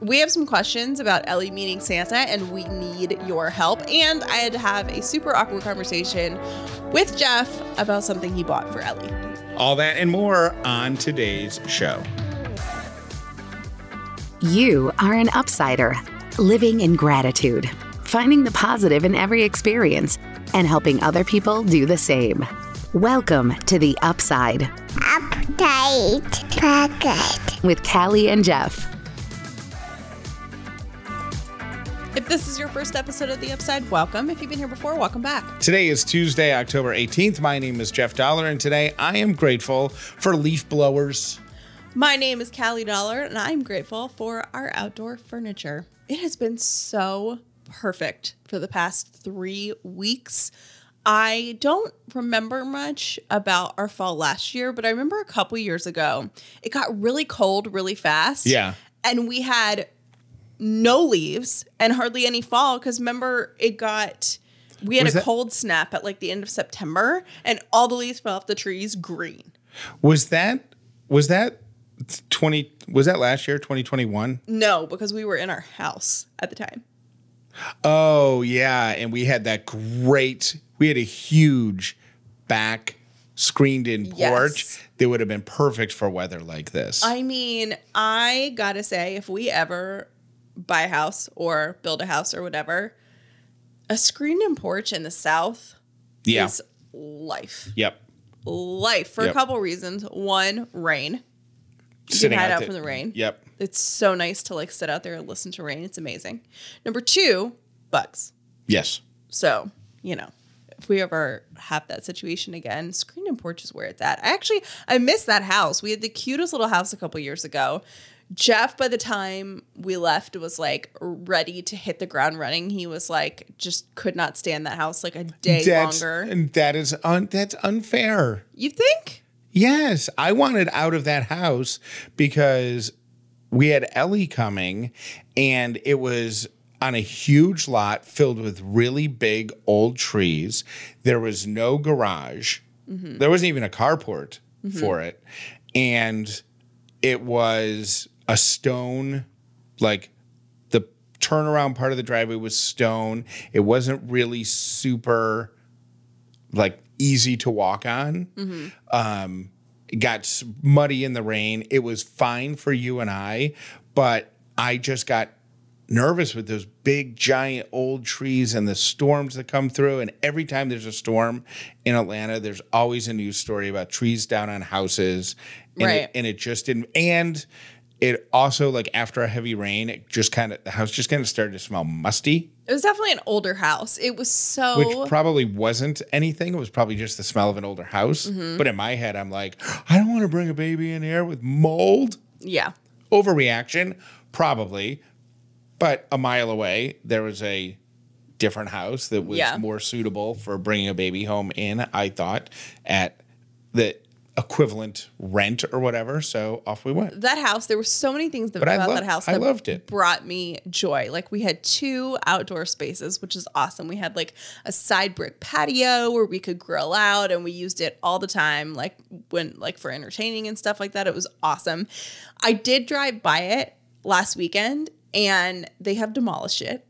We have some questions about Ellie meeting Santa, and we need your help. And I had to have a super awkward conversation with Jeff about something he bought for Ellie. All that and more on today's show. You are an upsider, living in gratitude, finding the positive in every experience, and helping other people do the same. Welcome to The Upside. Update Pocket. With Callie and Jeff. If this is your first episode of The Upside, welcome. If you've been here before, welcome back. Today is Tuesday, October 18th. My name is Jeff Dollar, and today I am grateful for leaf blowers. My name is Callie Dollar, and I'm grateful for our outdoor furniture. It has been so perfect for the past 3 weeks. I don't remember much about our fall last year, but I remember a couple years ago, it got really cold really fast. Yeah. And we had no leaves and hardly any fall, because remember we had a cold snap at like the end of September, and all the leaves fell off the trees green. Was that last year, 2021? No, because we were in our house at the time. Oh yeah, and we had a huge back screened in porch. Yes. That would have been perfect for weather like this. I mean, I gotta say, if we ever buy a house or build a house or whatever, a screened-in porch in the South is life. Yep. Life for a couple reasons. One, rain. You can hide out from the rain. Yep. It's so nice to like sit out there and listen to rain. It's amazing. Number two, bugs. Yes. So, if we ever have that situation again, screened-in porch is where it's at. I miss that house. We had the cutest little house a couple years ago. Jeff, by the time we left, was like ready to hit the ground running. He was like, just could not stand that house like a day longer. And that's unfair. You think? Yes. I wanted out of that house because we had Ellie coming, and it was on a huge lot filled with really big old trees. There was no garage. Mm-hmm. There wasn't even a carport for it. And it was a stone, like the turnaround part of the driveway was stone. It wasn't really super like easy to walk on. Mm-hmm. It got muddy in the rain. It was fine for you and I, but I just got nervous with those big, giant old trees and the storms that come through. And every time there's a storm in Atlanta, there's always a news story about trees down on houses. And right. It just didn't. And it also, like, after a heavy rain, the house just kind of started to smell musty. It was definitely an older house. It was so. Which probably wasn't anything. It was probably just the smell of an older house. Mm-hmm. But in my head, I'm like, I don't want to bring a baby in here with mold. Yeah. Overreaction, probably. But a mile away, there was a different house that was more suitable for bringing a baby home in, I thought, at the equivalent rent or whatever. So off we went. That house, there were so many things about that house that brought me joy. Like, we had two outdoor spaces, which is awesome. We had like a side brick patio where we could grill out, and we used it all the time, like when like for entertaining and stuff like that. It was awesome. I did drive by it last weekend, and they have demolished it,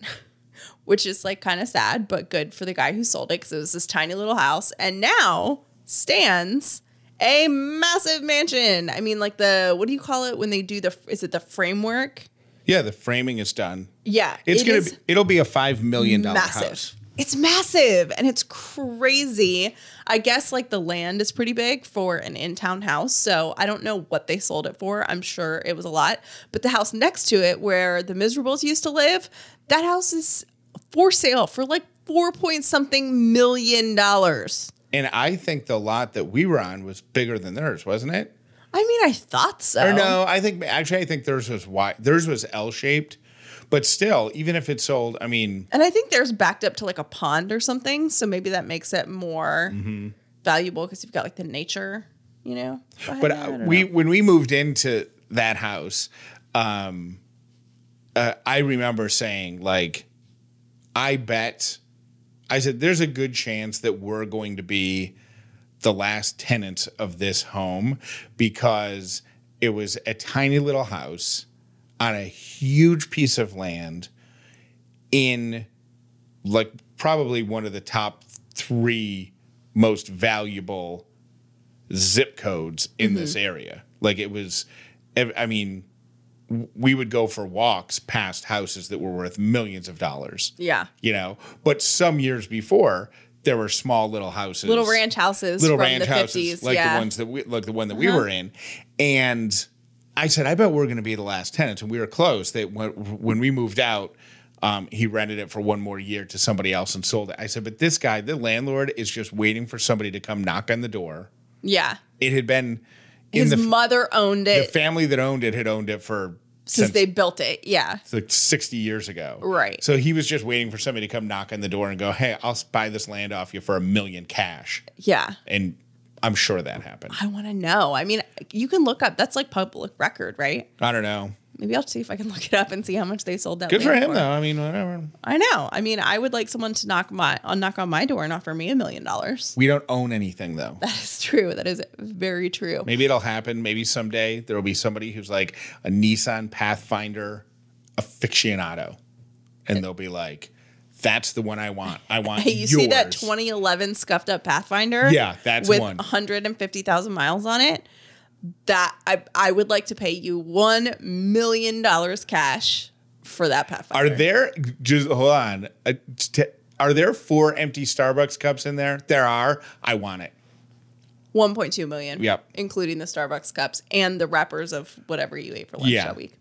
which is like kind of sad, but good for the guy who sold it, because it was this tiny little house, and now stands a massive mansion. I mean, like what do you call it when they do is it the framework? Yeah, the framing is done. Yeah. It'll be a $5 million house. It's massive, and it's crazy. I guess like the land is pretty big for an in-town house, so I don't know what they sold it for. I'm sure it was a lot. But the house next to it where the Miserables used to live, that house is for sale for like $4.something million. And I think the lot that we were on was bigger than theirs, wasn't it? I mean, I thought so. Or no, I think theirs was L-shaped. But still, even if it's sold, I mean... And I think theirs backed up to like a pond or something. So maybe that makes it more valuable because you've got like the nature, you know? But when we moved into that house, I remember saying like, I said, there's a good chance that we're going to be the last tenants of this home because it was a tiny little house on a huge piece of land in like probably one of the top three most valuable zip codes in this area. Like it was, I mean, we would go for walks past houses that were worth millions of dollars. Yeah. You know, but some years before there were small little houses, little ranch houses like the ones that we were in. And I said, I bet we're going to be the last tenants. And we were close. When we moved out, he rented it for one more year to somebody else and sold it. I said, but this guy, the landlord, is just waiting for somebody to come knock on the door. Yeah. It had been... His mother owned it. The family that owned it had owned it for... Since they built it, yeah. Like 60 years ago. Right. So he was just waiting for somebody to come knock on the door and go, hey, I'll buy this land off you for $1 million cash. Yeah. And... I'm sure that happened. I want to know. I mean, you can look up. That's like public record, right? I don't know. Maybe I'll see if I can look it up and see how much they sold that. Good for him, though. I mean, whatever. I know. I mean, I would like someone to knock on my door and offer me $1 million. We don't own anything, though. That is true. That is very true. Maybe it'll happen. Maybe someday there will be somebody who's like a Nissan Pathfinder aficionado, and they'll be like, that's the one I want. I want hey, yours. You see that 2011 scuffed up Pathfinder? Yeah, that's with one. With 150,000 miles on it? That I would like to pay you $1 million cash for that Pathfinder. Are there 4 empty Starbucks cups in there? There are. I want it. 1.2 million. Yep. Including the Starbucks cups and the wrappers of whatever you ate for lunch that week.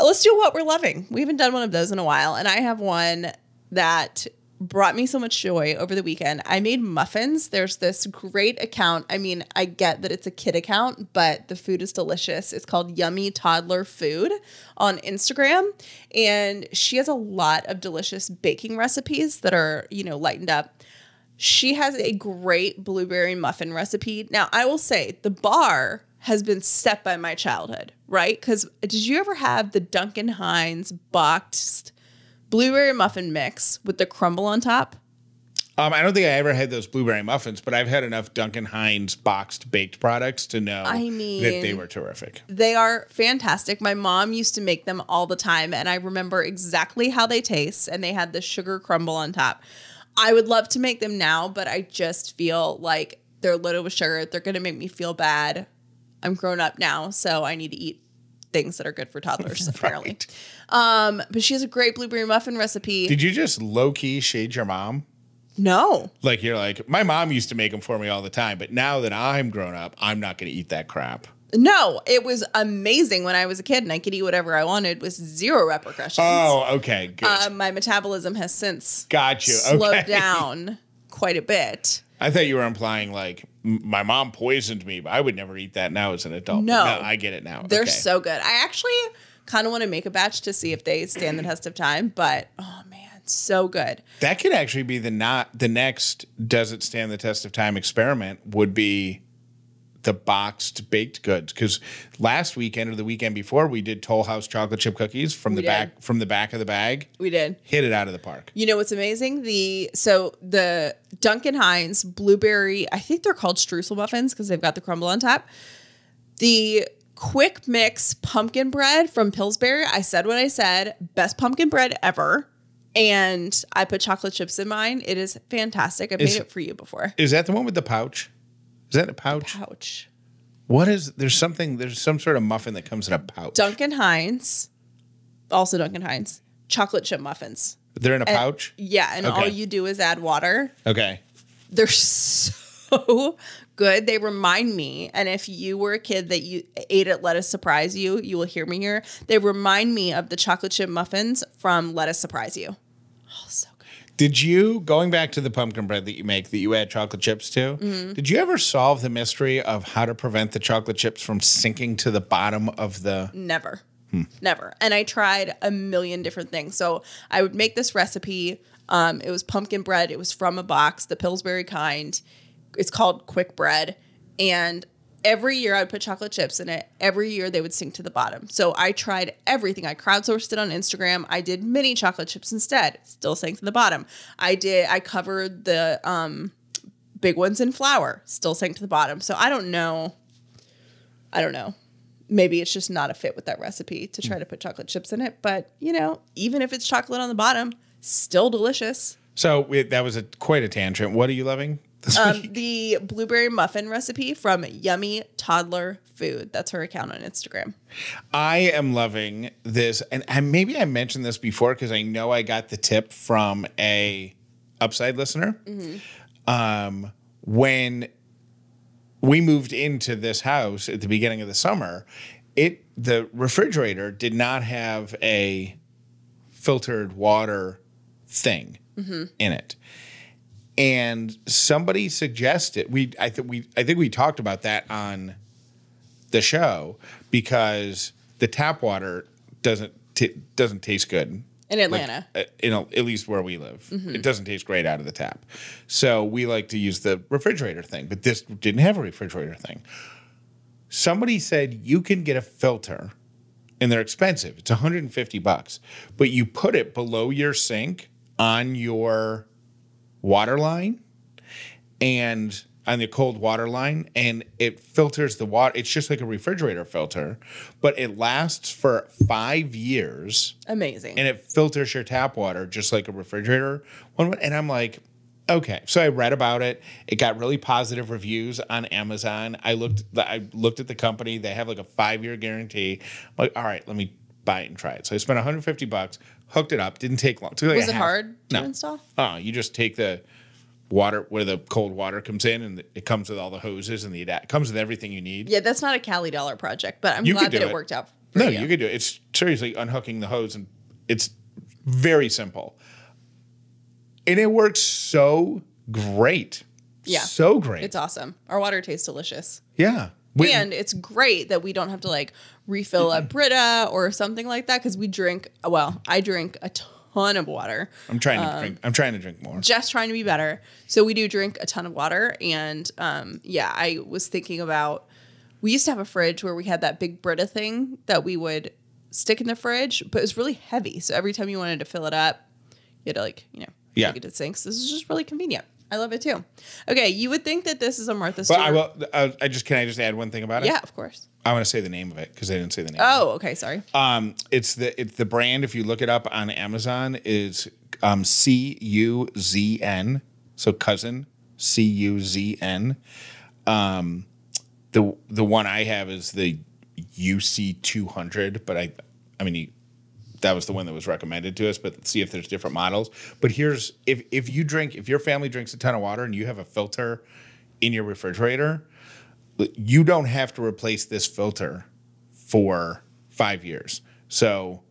Let's do what we're loving. We haven't done one of those in a while. And I have one that brought me so much joy over the weekend. I made muffins. There's this great account. I mean, I get that it's a kid account, but the food is delicious. It's called Yummy Toddler Food on Instagram. And she has a lot of delicious baking recipes that are, you know, lightened up. She has a great blueberry muffin recipe. Now, I will say the bar has been set by my childhood, right? Because did you ever have the Duncan Hines boxed blueberry muffin mix with the crumble on top? I don't think I ever had those blueberry muffins, but I've had enough Duncan Hines boxed baked products to know that they were terrific. They are fantastic. My mom used to make them all the time, and I remember exactly how they taste, and they had the sugar crumble on top. I would love to make them now, but I just feel like they're loaded with sugar. They're going to make me feel bad. I'm grown up now, so I need to eat things that are good for toddlers, apparently. Right. But she has a great blueberry muffin recipe. Did you just low-key shade your mom? No. Like, you're like, my mom used to make them for me all the time, but now that I'm grown up, I'm not going to eat that crap. No, it was amazing when I was a kid, and I could eat whatever I wanted with zero repercussions. Oh, okay, good. My metabolism has since slowed down quite a bit. I thought you were implying, like, my mom poisoned me, but I would never eat that now as an adult. No, I get it now. They're so good. I actually kind of want to make a batch to see if they stand the test of time, but, oh, man, so good. That could actually be the next does it stand the test of time experiment would be the boxed baked goods. Because last weekend or the weekend before, we did Toll House chocolate chip cookies from the back of the bag. We did. Hit it out of the park. You know what's amazing? The Duncan Hines blueberry, I think they're called streusel muffins because they've got the crumble on top. The quick mix pumpkin bread from Pillsbury. I said what I said. Best pumpkin bread ever. And I put chocolate chips in mine. It is fantastic. I've made it for you before. Is that the one with the pouch? Is that a pouch? A pouch. There's some sort of muffin that comes in a pouch. Duncan Hines, chocolate chip muffins. They're in a pouch? Yeah, and all you do is add water. Okay. They're so good. They remind me, and if you were a kid that you ate at Lettuce Surprise You, you will hear me here. They remind me of the chocolate chip muffins from Lettuce Surprise You. Oh, so good. Did you, going back to the pumpkin bread that you make, that you add chocolate chips to, mm-hmm. did you ever solve the mystery of how to prevent the chocolate chips from sinking to the bottom of the... Never. Never. And I tried a million different things. So I would make this recipe. It was pumpkin bread. It was from a box, the Pillsbury kind. It's called Quick Bread. And every year I would put chocolate chips in it. Every year they would sink to the bottom. So I tried everything. I crowdsourced it on Instagram. I did mini chocolate chips instead. Still sank to the bottom. I covered the big ones in flour. Still sank to the bottom. So I don't know. Maybe it's just not a fit with that recipe to try to put chocolate chips in it. But, you know, even if it's chocolate on the bottom, still delicious. So that was quite a tangent. What are you loving this week? The blueberry muffin recipe from Yummy Toddler Food. That's her account on Instagram. I am loving this. And maybe I mentioned this before because I know I got the tip from a Upside listener. Mm-hmm. When we moved into this house at the beginning of the summer, the refrigerator did not have a filtered water thing mm-hmm. in it. And somebody suggested I think we talked about that on the show because the tap water doesn't taste good. In Atlanta. At least where we live. Mm-hmm. It doesn't taste great out of the tap. So we like to use the refrigerator thing, but this didn't have a refrigerator thing. Somebody said you can get a filter, and they're expensive. It's $150, but you put it below your sink on your water line and on the cold water line, and it filters the water. It's just like a refrigerator filter, but it lasts for 5 years. Amazing. And it filters your tap water just like a refrigerator one. And I'm like, okay. So I read about it. It got really positive reviews on Amazon. I looked at the company. They have like a 5-year guarantee. I'm like, all right, let me buy it and try it. So I spent $150, hooked it up. Didn't take long. Took like was it hard to install? Oh, you just take the water where the cold water comes in, and it comes with all the hoses and it comes with everything you need. Yeah, that's not a Callie Dollar project, but I'm glad that it worked out. No, you could do it. It's seriously unhooking the hose, and it's very simple. And it works so great. Yeah. So great. It's awesome. Our water tastes delicious. Yeah. And it's great that we don't have to like refill a Brita or something like that because I drink a ton of water. I'm trying to drink more. Just trying to be better. So we do drink a ton of water. And I was thinking about, we used to have a fridge where we had that big Brita thing that we would stick in the fridge, but it was really heavy. So every time you wanted to fill it up, you had to take it to the sinks. This is just really convenient. I love it too. Okay, you would think that this is a Martha Stewart. Can I just add one thing about it? Yeah, of course. I want to say the name of it because I didn't say the name. Oh, okay, sorry. It's the brand. If you look it up on Amazon, is CUZN. So CUZN, CUZN. The one I have is the UC200, but that was the one that was recommended to us, but see if there's different models. But here's, if your family drinks a ton of water and you have a filter in your refrigerator, you don't have to replace this filter for 5 years. So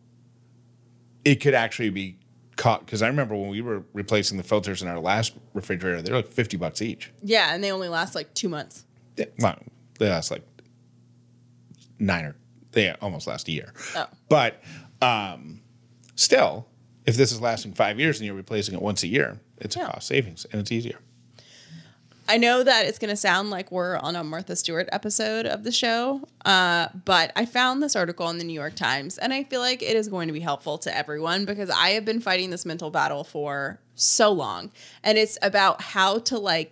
it could actually be caught. Because I remember when we were replacing the filters in our last refrigerator, they were like $50 each. Yeah, and they only last like 2 months. Well, they last like they almost last a year. Oh. But... still, if this is lasting 5 years and you're replacing it once a year, it's a cost savings and it's easier. I know that it's going to sound like we're on a Martha Stewart episode of the show, but I found this article in the New York Times, and I feel like it is going to be helpful to everyone because I have been fighting this mental battle for so long, and it's about how to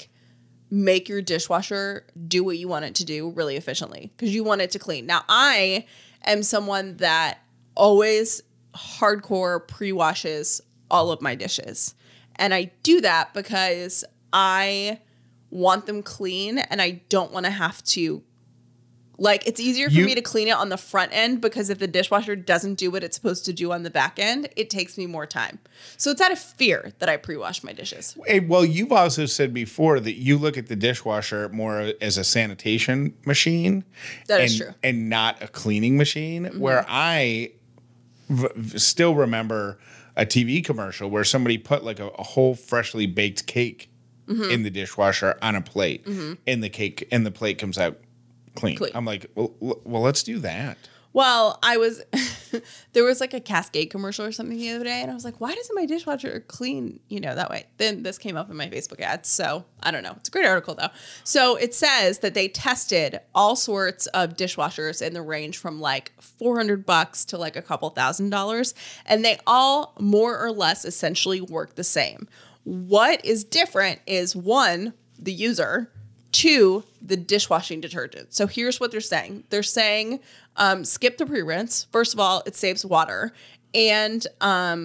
make your dishwasher do what you want it to do really efficiently because you want it to clean. Now, I am someone that always hardcore pre-washes all of my dishes. And I do that because I want them clean and I don't want to have to, it's easier for me to clean it on the front end because if the dishwasher doesn't do what it's supposed to do on the back end, it takes me more time. So it's out of fear that I pre-wash my dishes. Well, you've also said before that you look at the dishwasher more as a sanitation machine. That is true. And not a cleaning machine, mm-hmm. where I... still remember a TV commercial where somebody put like a whole freshly baked cake mm-hmm. in the dishwasher on a plate, mm-hmm. and the plate comes out clean. I'm like, well, let's do that. Well, there was like a Cascade commercial or something the other day, and I was like, why doesn't my dishwasher clean, that way? Then this came up in my Facebook ads, so I don't know. It's a great article, though. So it says that they tested all sorts of dishwashers in the range from like $400 to like a couple $1,000, and they all more or less essentially work the same. What is different is, one, the user, two, the dishwashing detergent. So here's what they're saying. They're saying skip the pre-rinse. First of all, it saves water. And a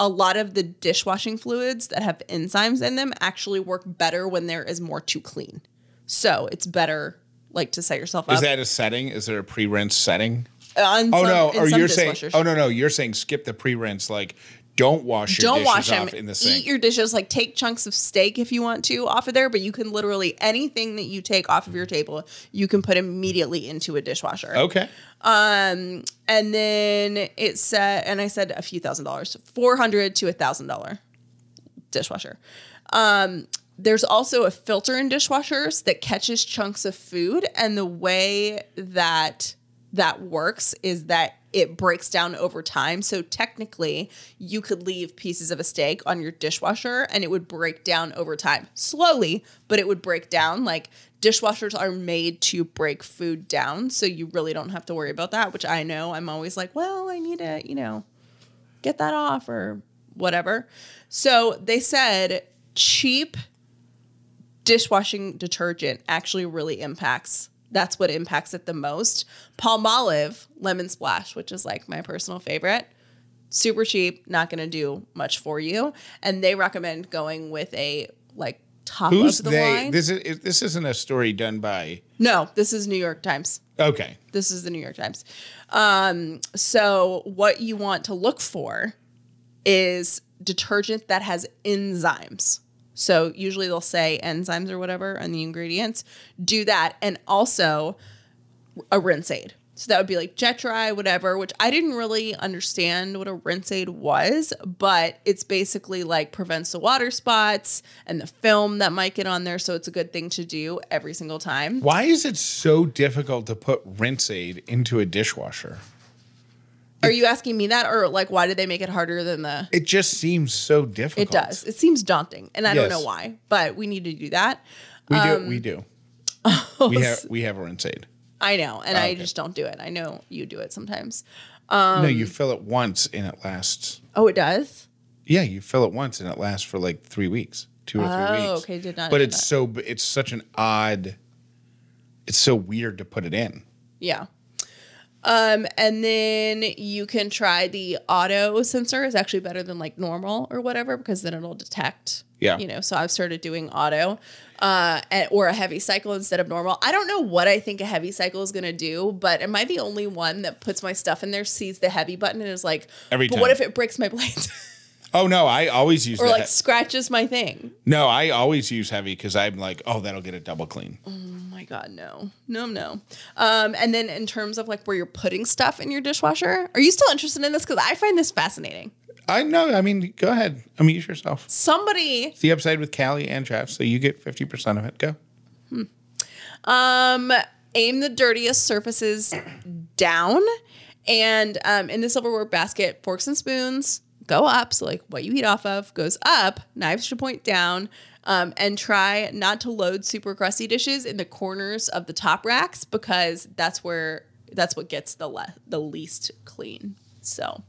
lot of the dishwashing fluids that have enzymes in them actually work better when there is more to clean. So it's better like to set yourself up. Is that a setting? Is there a pre-rinse setting? You're saying skip the pre-rinse, like don't wash your dishes off in the sink. Eat your dishes. Like, take chunks of steak if you want to off of there, but you can literally anything that you take off of your table, you can put immediately into a dishwasher. Okay. And then it said, and I said a few $1,000, $400 to $1,000 dishwasher. There's also a filter in dishwashers that catches chunks of food, and the way that works is that it breaks down over time. So technically, you could leave pieces of a steak on your dishwasher and it would break down over time. Slowly, but it would break down. Like, dishwashers are made to break food down, so you really don't have to worry about that, which I know I'm always like, well, I need to, get that off or whatever. So they said cheap dishwashing detergent actually really impacts. That's what impacts it the most. Palmolive Lemon Splash, which is like my personal favorite. Super cheap, not going to do much for you. And they recommend going with a like top of the line. This isn't a story done by... No, this is New York Times. Okay. This is the New York Times. So what you want to look for is detergent that has enzymes. So usually they'll say enzymes or whatever on the ingredients. Do that. And also a rinse aid. So that would be like Jet Dry, whatever, which I didn't really understand what a rinse aid was, but it's basically like prevents the water spots and the film that might get on there. So it's a good thing to do every single time. Why is it so difficult to put rinse aid into a dishwasher? Are you asking me that, or like, why did they make it harder than the... It just seems so difficult. It does. It seems daunting, and I don't know why, but we need to do that. We do. We have a rinse aid. I know, and I just don't do it. I know you do it sometimes. No, you fill it once, and it lasts. Oh, it does? Yeah, you fill it once, and it lasts for like 3 weeks, 2 or 3 weeks. Oh, okay, did not. But it's that. It's such an odd... It's so weird to put it in. Yeah. And then you can try the auto sensor. It's actually better than like normal or whatever, because then it'll detect, so I've started doing auto, or a heavy cycle instead of normal. I don't know what I think a heavy cycle is going to do, but am I the only one that puts my stuff in there, sees the heavy button, and is like, what if it breaks my blades? Oh, no, I always use... Or like scratches my thing. No, I always use heavy because I'm like, oh, that'll get a double clean. Oh, my God, no. No. And then in terms of like where you're putting stuff in your dishwasher, are you still interested in this? Because I find this fascinating. I know. I mean, go ahead. Amuse yourself. It's The Upside with Callie and Jeff, so you get 50% of it. Go. Aim the dirtiest surfaces down. And in the silverware basket, forks and spoons go up. So like what you eat off of goes up. Knives should point down, and try not to load super crusty dishes in the corners of the top racks, because that's what gets the least clean. So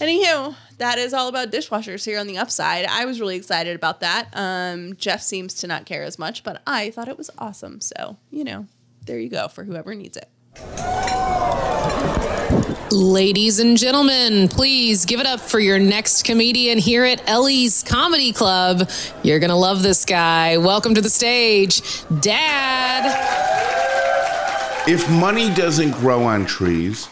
anywho, that is all about dishwashers here on The Upside. I was really excited about that. Jeff seems to not care as much, but I thought it was awesome. So, there you go for whoever needs it. Ladies and gentlemen, please give it up for your next comedian here at Ellie's Comedy Club. You're going to love this guy. Welcome to the stage, Dad. If money doesn't grow on trees,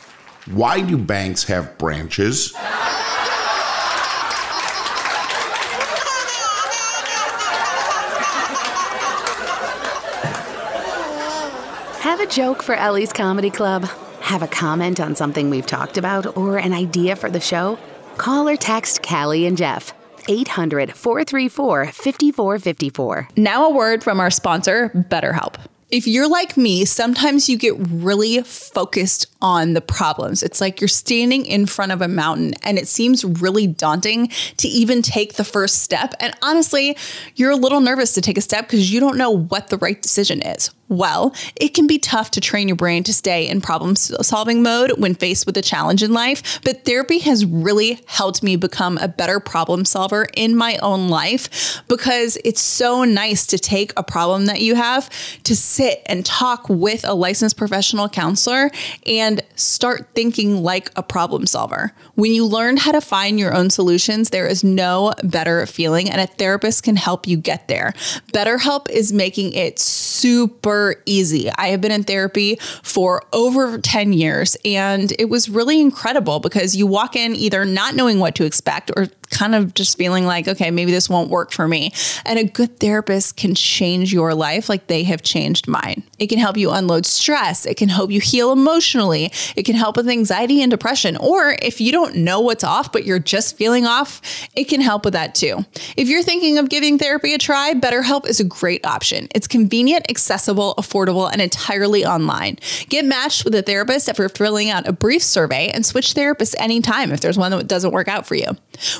why do banks have branches? Have a joke for Ellie's Comedy Club. Have a comment on something we've talked about or an idea for the show? Call or text Callie and Jeff. 800-434-5454. Now a word from our sponsor, BetterHelp. If you're like me, sometimes you get really focused on the problems. It's like you're standing in front of a mountain and it seems really daunting to even take the first step. And honestly, you're a little nervous to take a step because you don't know what the right decision is. Well, it can be tough to train your brain to stay in problem solving mode when faced with a challenge in life, but therapy has really helped me become a better problem solver in my own life because it's so nice to take a problem that you have, to sit and talk with a licensed professional counselor and start thinking like a problem solver. When you learn how to find your own solutions, there is no better feeling, and a therapist can help you get there. BetterHelp is making it super easy. I have been in therapy for over 10 years and it was really incredible because you walk in either not knowing what to expect or kind of just feeling like, okay, maybe this won't work for me. And a good therapist can change your life like they have changed mine. It can help you unload stress. It can help you heal emotionally. It can help with anxiety and depression. Or if you don't know what's off, but you're just feeling off, it can help with that too. If you're thinking of giving therapy a try, BetterHelp is a great option. It's convenient, accessible, affordable, and entirely online. Get matched with a therapist after filling out a brief survey and switch therapists anytime if there's one that doesn't work out for you.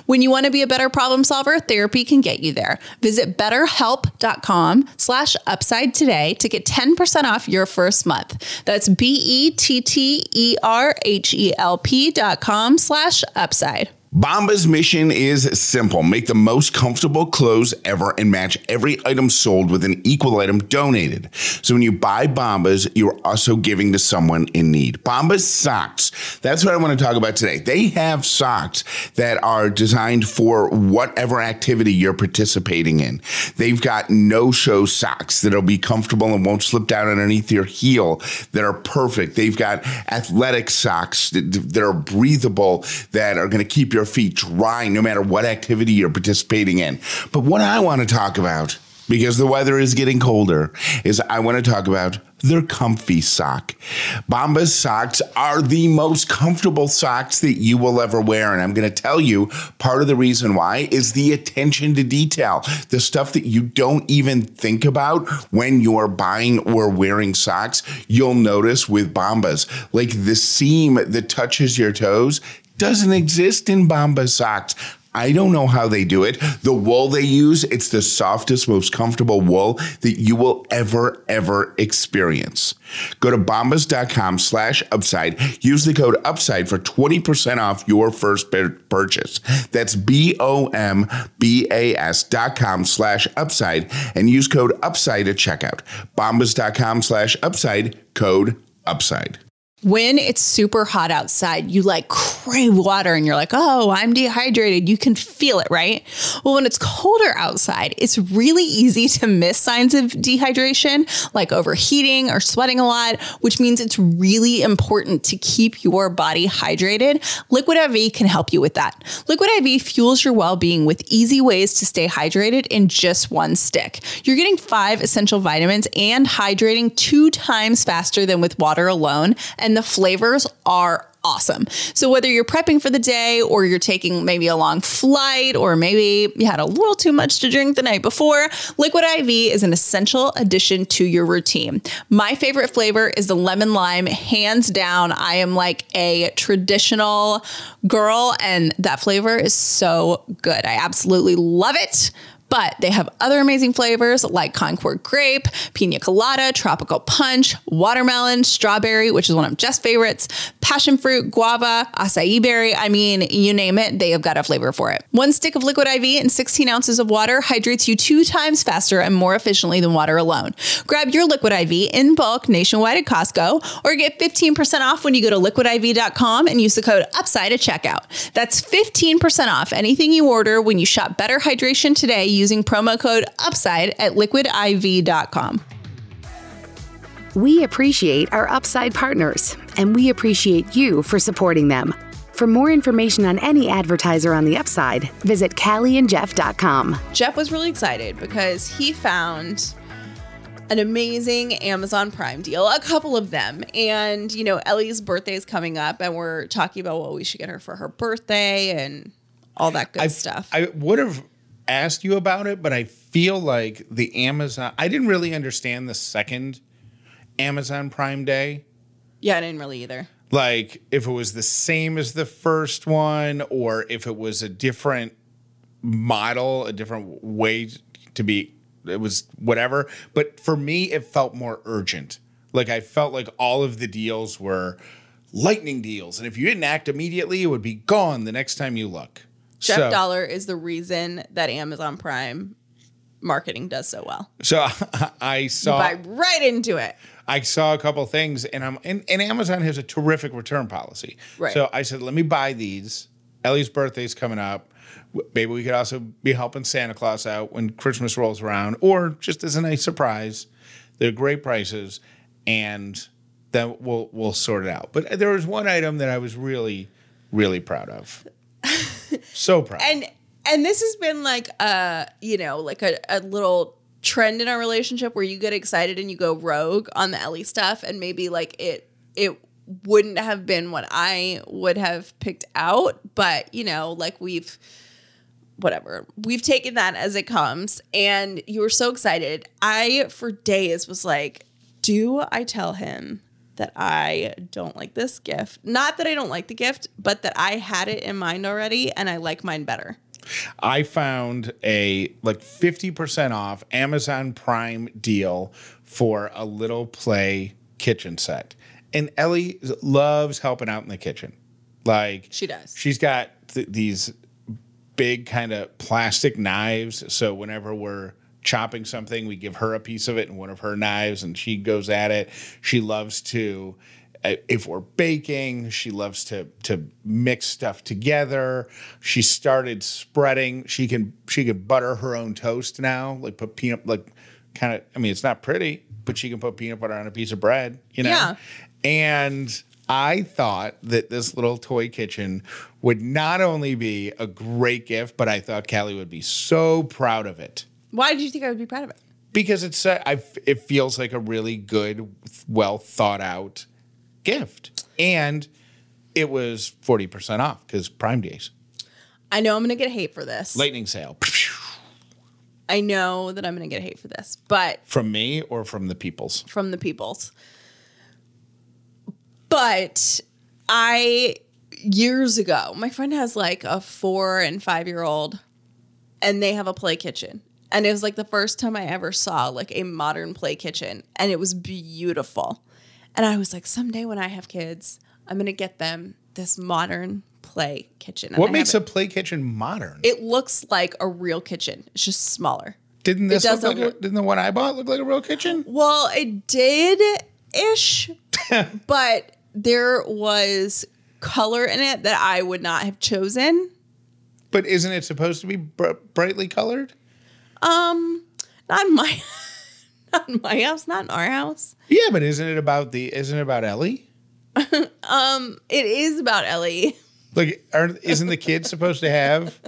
When you want to be a better problem solver, therapy can get you there. Visit BetterHelp.com/upside today to get 10% off your first month. That's BetterHelp.com/upside. Bombas' mission is simple. Make the most comfortable clothes ever and match every item sold with an equal item donated. So when you buy Bombas, you're also giving to someone in need. Bombas socks. That's what I want to talk about today. They have socks that are designed for whatever activity you're participating in. They've got no-show socks that'll be comfortable and won't slip down underneath your heel that are perfect. They've got athletic socks that are breathable, that are going to keep your feet dry no matter what activity you're participating in. But what I want to talk about, because the weather is getting colder, is I want to talk about their comfy sock. Bombas socks are the most comfortable socks that you will ever wear. And I'm going to tell you part of the reason why is the attention to detail, the stuff that you don't even think about when you're buying or wearing socks. You'll notice with Bombas, like the seam that touches your toes doesn't exist in Bombas socks. I don't know how they do it. The wool they use, it's the softest, most comfortable wool that you will ever, ever experience. Go to bombas.com/upside. Use the code UPSIDE for 20% off your first purchase. That's BOMBAS.com/upside and use code UPSIDE at checkout. Bombas.com/upside, code UPSIDE. When it's super hot outside, you like crave water and you're like, oh, I'm dehydrated. You can feel it, right? Well, when it's colder outside, it's really easy to miss signs of dehydration, like overheating or sweating a lot, which means it's really important to keep your body hydrated. Liquid IV can help you with that. Liquid IV fuels your well-being with easy ways to stay hydrated in just one stick. You're getting 5 essential vitamins and hydrating 2 times faster than with water alone. And the flavors are awesome. So whether you're prepping for the day or you're taking maybe a long flight or maybe you had a little too much to drink the night before, Liquid IV is an essential addition to your routine. My favorite flavor is the lemon lime. Hands down, I am like a traditional girl and that flavor is so good. I absolutely love it. But they have other amazing flavors like Concord grape, pina colada, tropical punch, watermelon, strawberry, which is one of Jeff's favorites, passion fruit, guava, acai berry. I mean, you name it, they have got a flavor for it. 1 stick of Liquid IV and 16 ounces of water hydrates you 2 times faster and more efficiently than water alone. Grab your Liquid IV in bulk nationwide at Costco or get 15% off when you go to liquidiv.com and use the code UPSIDE at checkout. That's 15% off anything you order when you shop Better Hydration today using promo code UPSIDE at liquidiv.com. We appreciate our Upside partners, and we appreciate you for supporting them. For more information on any advertiser on The Upside, visit CallieandJeff.com. Jeff was really excited because he found an amazing Amazon Prime deal, a couple of them. And, you know, Ellie's birthday is coming up and we're talking about what we should get her for her birthday and all that good stuff. I would have asked you about it, but I feel like the Amazon, I didn't really understand the second Amazon Prime Day. Yeah, I didn't really either. Like if it was the same as the first one or if it was a different model, a different way to be, it was whatever. But for me, it felt more urgent. Like I felt like all of the deals were lightning deals. And if you didn't act immediately, it would be gone the next time you look. Jeff Dollar is the reason that Amazon Prime marketing does so well. So I saw. You buy right into it. I saw a couple things, and Amazon has a terrific return policy. Right. So I said, let me buy these. Ellie's birthday's coming up. Maybe we could also be helping Santa Claus out when Christmas rolls around, or just as a nice surprise. They're great prices, and then we'll sort it out. But there was one item that I was really, really proud of. So proud. And this has been like a little trend in our relationship where you get excited and you go rogue on the Ellie stuff, and maybe like it wouldn't have been what I would have picked out, but you know, like we've taken that as it comes, and you were so excited. I for days was like, do I tell him that I don't like this gift? Not that I don't like the gift, but that I had it in mind already and I like mine better. I found a 50% off Amazon Prime deal for a little play kitchen set. And Ellie loves helping out in the kitchen. Like she does. She's got these big kind of plastic knives. So whenever we're chopping something, we give her a piece of it and one of her knives, and she goes at it. She loves to, if we're baking, she loves to mix stuff together. She started spreading. She can butter her own toast now, it's not pretty, but she can put peanut butter on a piece of bread, you know? Yeah. And I thought that this little toy kitchen would not only be a great gift, but I thought Callie would be so proud of it. Why did you think I would be proud of it? Because it feels like a really good, well thought out gift, and it was 40% off because Prime Days. I know I'm gonna get hate for this. Lightning sale. I know that I'm gonna get hate for this, but from me or from the peoples? From the peoples. But years ago, my friend has like a 4 and 5 year old, and they have a play kitchen. And it was like the first time I ever saw like a modern play kitchen, and it was beautiful. And I was like, someday when I have kids, I'm going to get them this modern play kitchen. And what makes a play kitchen modern? It looks like a real kitchen. It's just smaller. Didn't the one I bought look like a real kitchen? Well, it did-ish, but there was color in it that I would not have chosen. But isn't it supposed to be brightly colored? Not in my house, not in our house. Yeah, but isn't it about Ellie? It is about Ellie. Like, isn't the kid supposed to have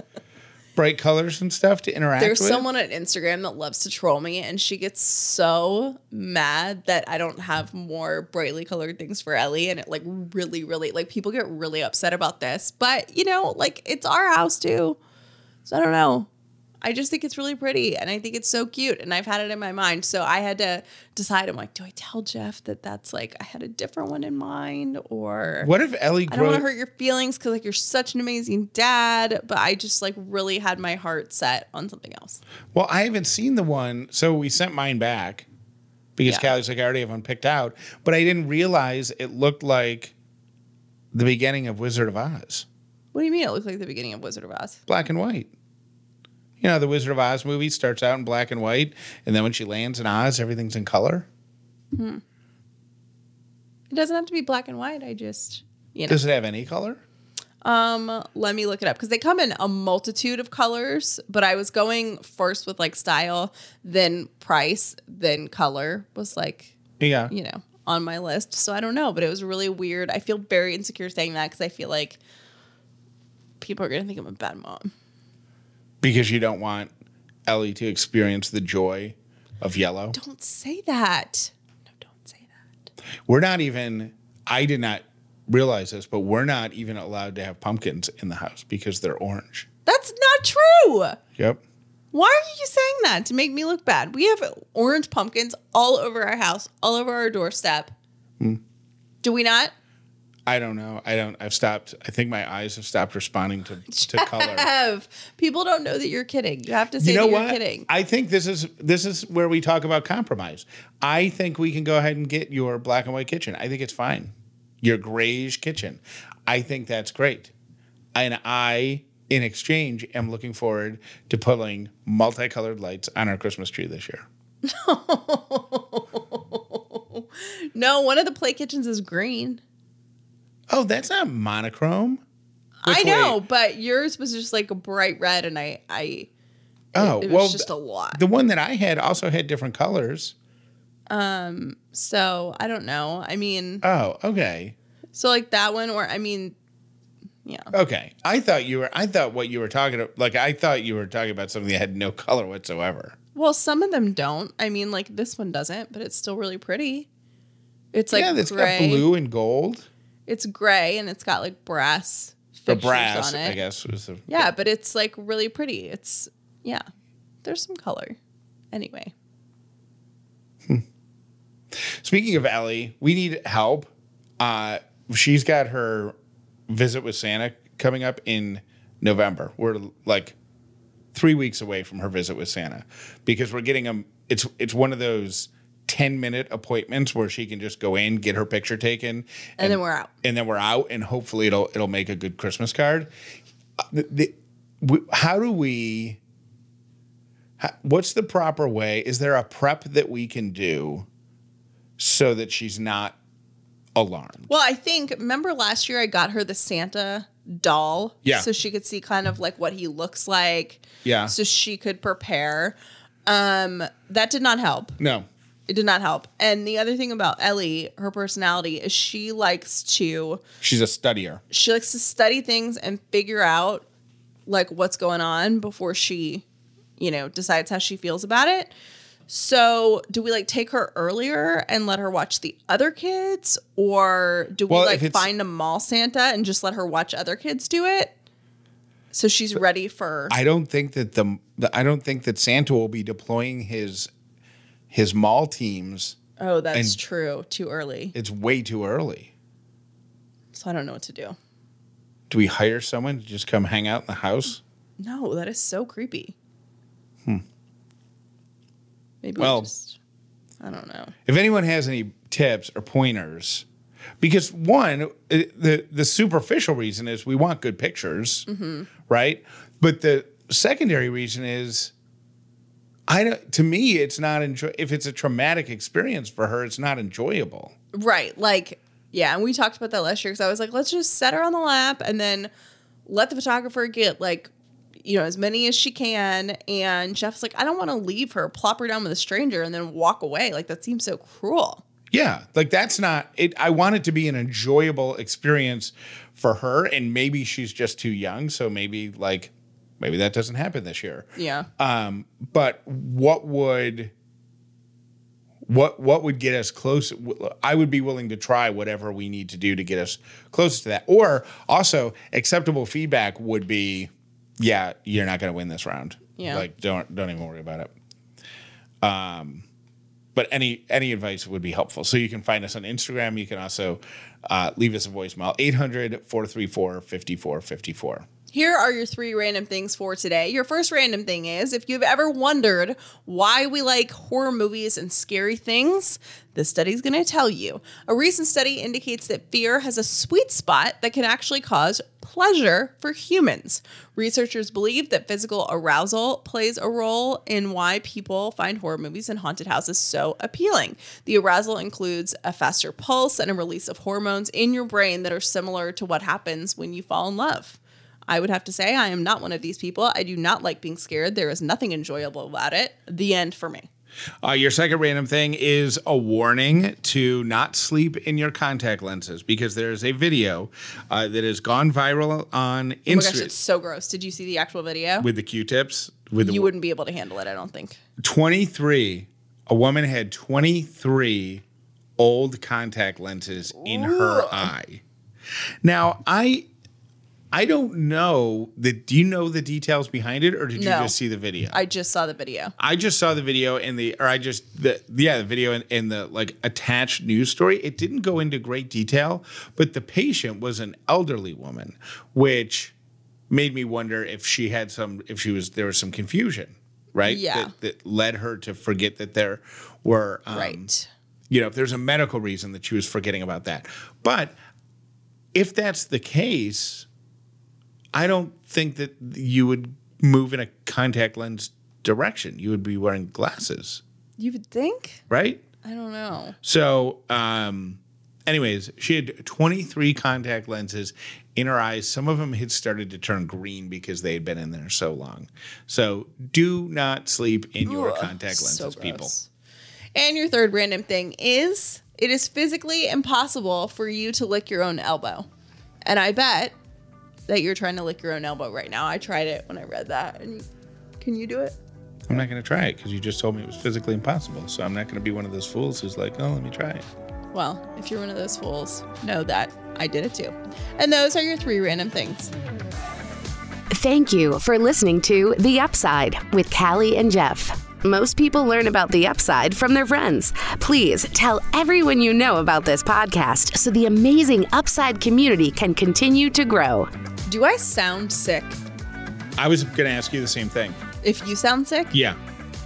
bright colors and stuff to interact with? There's someone on Instagram that loves to troll me, and she gets so mad that I don't have more brightly colored things for Ellie, and it really, really people get really upset about this. But you know, it's our house too, so I don't know. I just think it's really pretty, and I think it's so cute, and I've had it in my mind. So I had to decide, I'm like, do I tell Jeff that that's I had a different one in mind, or what if Ellie grows? I don't want to hurt your feelings because you're such an amazing dad, but I just really had my heart set on something else. Well, I haven't seen the one, so we sent mine back because Callie's I already have one picked out, but I didn't realize it looked like the beginning of Wizard of Oz. What do you mean it looked like the beginning of Wizard of Oz? Black and white. You know, the Wizard of Oz movie starts out in black and white, and then when she lands in Oz, everything's in color. It doesn't have to be black and white. Does it have any color? Let me look it up, because they come in a multitude of colors, but I was going first with style, then price, then color was on my list. So I don't know, but it was really weird. I feel very insecure saying that because I feel like people are going to think I'm a bad mom. Because you don't want Ellie to experience the joy of yellow. Don't say that. No, don't say that. We're not even, I did not realize this, but we're not even allowed to have pumpkins in the house because they're orange. That's not true. Yep. Why are you saying that? To make me look bad. We have orange pumpkins all over our house, all over our doorstep. Hmm. Do we not? I don't know. I've stopped. I think my eyes have stopped responding to color. People don't know that you're kidding. You have to say you're kidding. I think this is where we talk about compromise. I think we can go ahead and get your black and white kitchen. I think it's fine. Your grayish kitchen. I think that's great. And I, in exchange, am looking forward to putting multicolored lights on our Christmas tree this year. No, one of the play kitchens is green. Oh, that's not monochrome. But yours was just like a bright red, and it was just a lot. The one that I had also had different colors. So I don't know. I mean. Oh, okay. So like that one, or I mean, yeah. Okay. I thought you were talking about something that had no color whatsoever. Well, some of them don't. I mean, like this one doesn't, but it's still really pretty. It's like it's gray. Got blue and gold. It's gray and it's got like brass fixtures on it. I guess. But it's like really pretty. It's, yeah, there's some color. Anyway. Speaking of Ellie, we need help. She's got her visit with Santa coming up in November. We're like 3 weeks away from her visit with Santa because we're getting them. It's one of those 10-minute appointments where she can just go in, get her picture taken, and then we're out. And then we're out, and hopefully it'll make a good Christmas card. What's the proper way? Is there a prep that we can do so that she's not alarmed? Well, I think, remember last year I got her the Santa doll? Yeah. So she could see kind of like what he looks like. Yeah. So she could prepare. That did not help. No. It did not help. And the other thing about Ellie, her personality, is she's a studier. She likes to study things and figure out like what's going on before she, decides how she feels about it. So do we like take her earlier and let her watch the other kids, or do we like find a mall Santa and just let her watch other kids do it? So she's ready for. I don't think that I don't think that Santa will be deploying his mall teams. Oh, that's true. Too early. It's way too early. So I don't know what to do. Do we hire someone to just come hang out in the house? No, that is so creepy. Maybe I don't know. If anyone has any tips or pointers, because one, the superficial reason is we want good pictures, right? But the secondary reason is, to me, it's not if it's a traumatic experience for her, it's not enjoyable. Right. Like, yeah. And we talked about that last year because I was like, let's just set her on the lap and then let the photographer get like, as many as she can. And Jeff's like, I don't want to leave her, plop her down with a stranger and then walk away. Like that seems so cruel. Yeah. Like that's not it. I want it to be an enjoyable experience for her. And maybe she's just too young. So maybe that doesn't happen this year. Yeah. But what would get us close? I would be willing to try whatever we need to do to get us close to that. Or also acceptable feedback would be, yeah, you're not going to win this round. Yeah. Like don't even worry about it. But any advice would be helpful. So you can find us on Instagram. You can also leave us a voicemail, 800-434-5454. Here are your 3 random things for today. Your first random thing is, if you've ever wondered why we like horror movies and scary things, this study's going to tell you. A recent study indicates that fear has a sweet spot that can actually cause pleasure for humans. Researchers believe that physical arousal plays a role in why people find horror movies and haunted houses so appealing. The arousal includes a faster pulse and a release of hormones in your brain that are similar to what happens when you fall in love. I would have to say I am not one of these people. I do not like being scared. There is nothing enjoyable about it. The end for me. Your second random thing is a warning to not sleep in your contact lenses because there is a video that has gone viral on Instagram. Oh my gosh, it's so gross. Did you see the actual video? With the Q-tips? You wouldn't be able to handle it, I don't think. 23 A woman had 23 old contact lenses in her eye. Now, I don't know that. Do you know the details behind it, or did you just see the video? I just saw the video. I just saw the video and the video and the like attached news story. It didn't go into great detail, but the patient was an elderly woman, which made me wonder if she had there was some confusion, right? Yeah. That led her to forget that there were, right. You know, if there's a medical reason that she was forgetting about that. But if that's the case, I don't think that you would move in a contact lens direction. You would be wearing glasses. You would think? Right? I don't know. So, anyways, she had 23 contact lenses in her eyes. Some of them had started to turn green because they had been in there so long. So do not sleep in your contact lenses, so people. And your third random thing is, it is physically impossible for you to lick your own elbow. And I bet that you're trying to lick your own elbow right now. I tried it when I read that. And can you do it? I'm not going to try it because you just told me it was physically impossible. So I'm not going to be one of those fools who's like, oh, let me try it. Well, if you're one of those fools, know that I did it too. And those are your three random things. Thank you for listening to The Upside with Callie and Jeff. Most people learn about The Upside from their friends. Please tell everyone you know about this podcast so the amazing Upside community can continue to grow. Do I sound sick? I was going to ask you the same thing. If you sound sick? Yeah.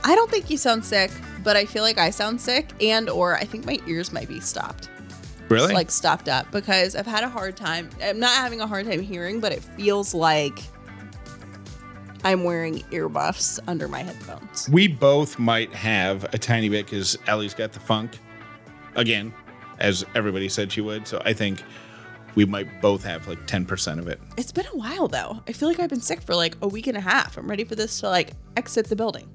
I don't think you sound sick, but I feel like I sound sick or I think my ears might be stopped. Really? Just like stopped up because I've had a hard time. I'm not having a hard time hearing, but it feels like I'm wearing earmuffs under my headphones. We both might have a tiny bit because Ellie's got the funk again, as everybody said she would. So I think we might both have like 10% of it. It's been a while, though. I feel like I've been sick for like a week and a half. I'm ready for this to like exit the building.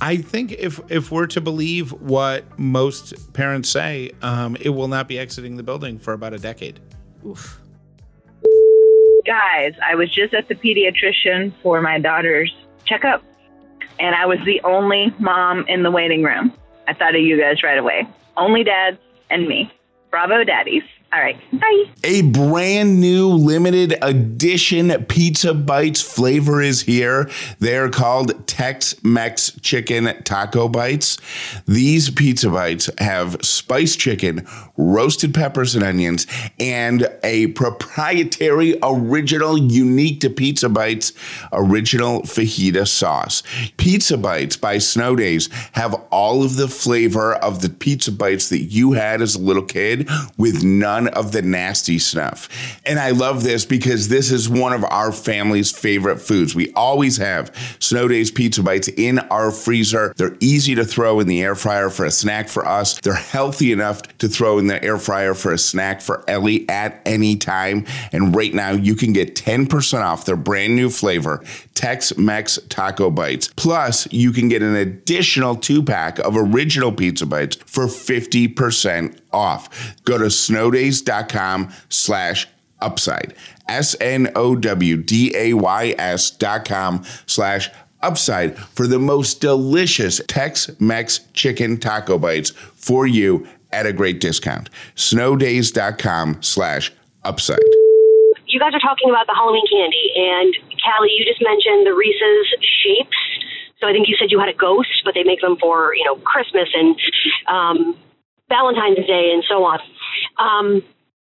I think if we're to believe what most parents say, it will not be exiting the building for about a decade. Oof. Guys, I was just at the pediatrician for my daughter's checkup, and I was the only mom in the waiting room. I thought of you guys right away. Only dads and me. Bravo, daddies. All right. Bye. A brand new limited edition Pizza Bites flavor is here. They're called Tex-Mex Chicken Taco Bites. These Pizza Bites have spiced chicken, roasted peppers and onions, and a proprietary, original, unique to Pizza Bites, original fajita sauce. Pizza Bites by Snow Days have all of the flavor of the Pizza Bites that you had as a little kid with none of the nasty snuff. And I love this because this is one of our family's favorite foods. We always have Snow Days Pizza Bites in our freezer. They're easy to throw in the air fryer for a snack for us. They're healthy enough to throw in the air fryer for a snack for Ellie at any time. And right now you can get 10% off their brand new flavor, Tex-Mex Taco Bites. Plus you can get an additional 2-pack of original Pizza Bites for 50% off. Go to snowdays.com/upside. snowdays.com/upside for the most delicious Tex-Mex Chicken Taco Bites for you at a great discount. snowdays.com/upside. You guys are talking about the Halloween candy, and Callie, you just mentioned the Reese's shapes. So I think you said you had a ghost, but they make them for, you know, Christmas and Valentine's Day and so on.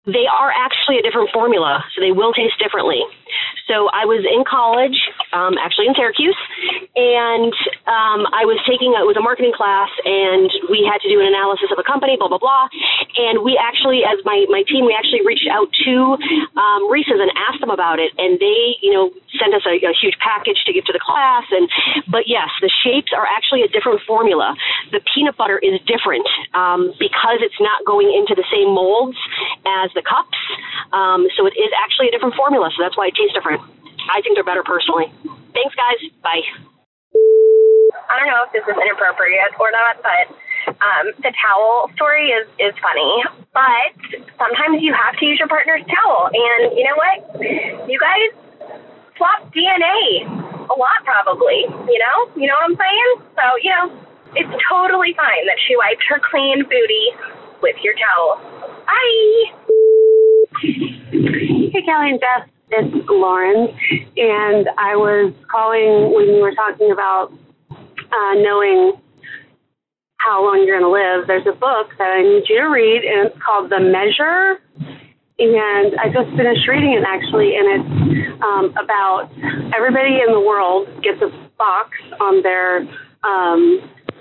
They are actually a different formula, so they will taste differently. So I was in college, actually in Syracuse, and it was a marketing class, and we had to do an analysis of a company, blah, blah, blah. And we actually, as my team, we actually reached out to Reese's and asked them about it. And they, you know, sent us a huge package to give to the class. But yes, the shapes are actually a different formula. The peanut butter is different because it's not going into the same molds as the cups. So it is actually a different formula. So that's why it tastes different. I think they're better personally. Thanks, guys. Bye. I don't know if this is inappropriate or not, but the towel story is funny. But sometimes you have to use your partner's towel. And you know what? You guys swap DNA a lot, probably. You know what I'm saying? So, It's totally fine that she wiped her clean booty with your towel. Bye! Hey, Callie and Jeff. It's Lauren, and I was calling when you were talking about knowing how long you're going to live. There's a book that I need you to read, and it's called The Measure, and I just finished reading it, actually, and it's about everybody in the world gets a box on their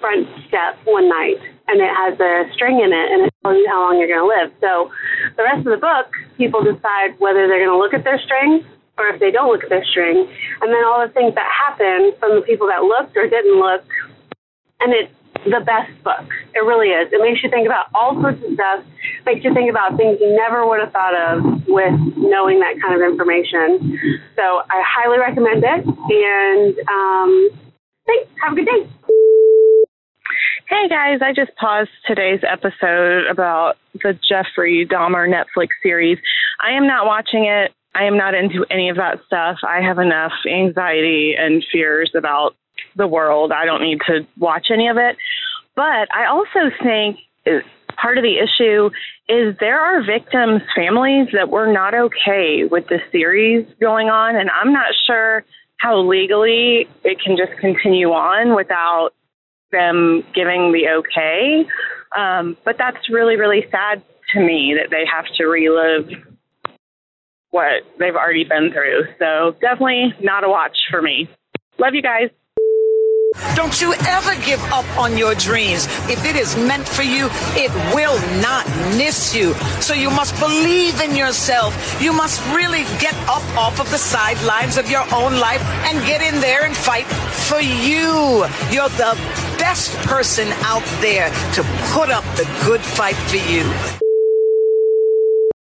front step one night, and it has a string in it, and it tells you how long you're going to live. So the rest of the book, people decide whether they're going to look at their string or if they don't look at their string, and then all the things that happen from the people that looked or didn't look. And it's the best book. It really is. It makes you think about all sorts of stuff, makes you think about things you never would have thought of with knowing that kind of information. So I highly recommend it, and thanks. Have a good day. Hey guys, I just paused today's episode about the Jeffrey Dahmer Netflix series. I am not watching it. I am not into any of that stuff. I have enough anxiety and fears about the world. I don't need to watch any of it. But I also think part of the issue is there are victims' families that were not okay with the series going on, and I'm not sure how legally it can just continue on without them giving the okay. But that's really, really sad to me that they have to relive what they've already been through. So definitely not a watch for me. Love you guys. Don't you ever give up on your dreams. If it is meant for you, it will not miss you. So you must believe in yourself. You must really get up off of the sidelines of your own life and get in there and fight for you. You're the best person out there to put up the good fight for you.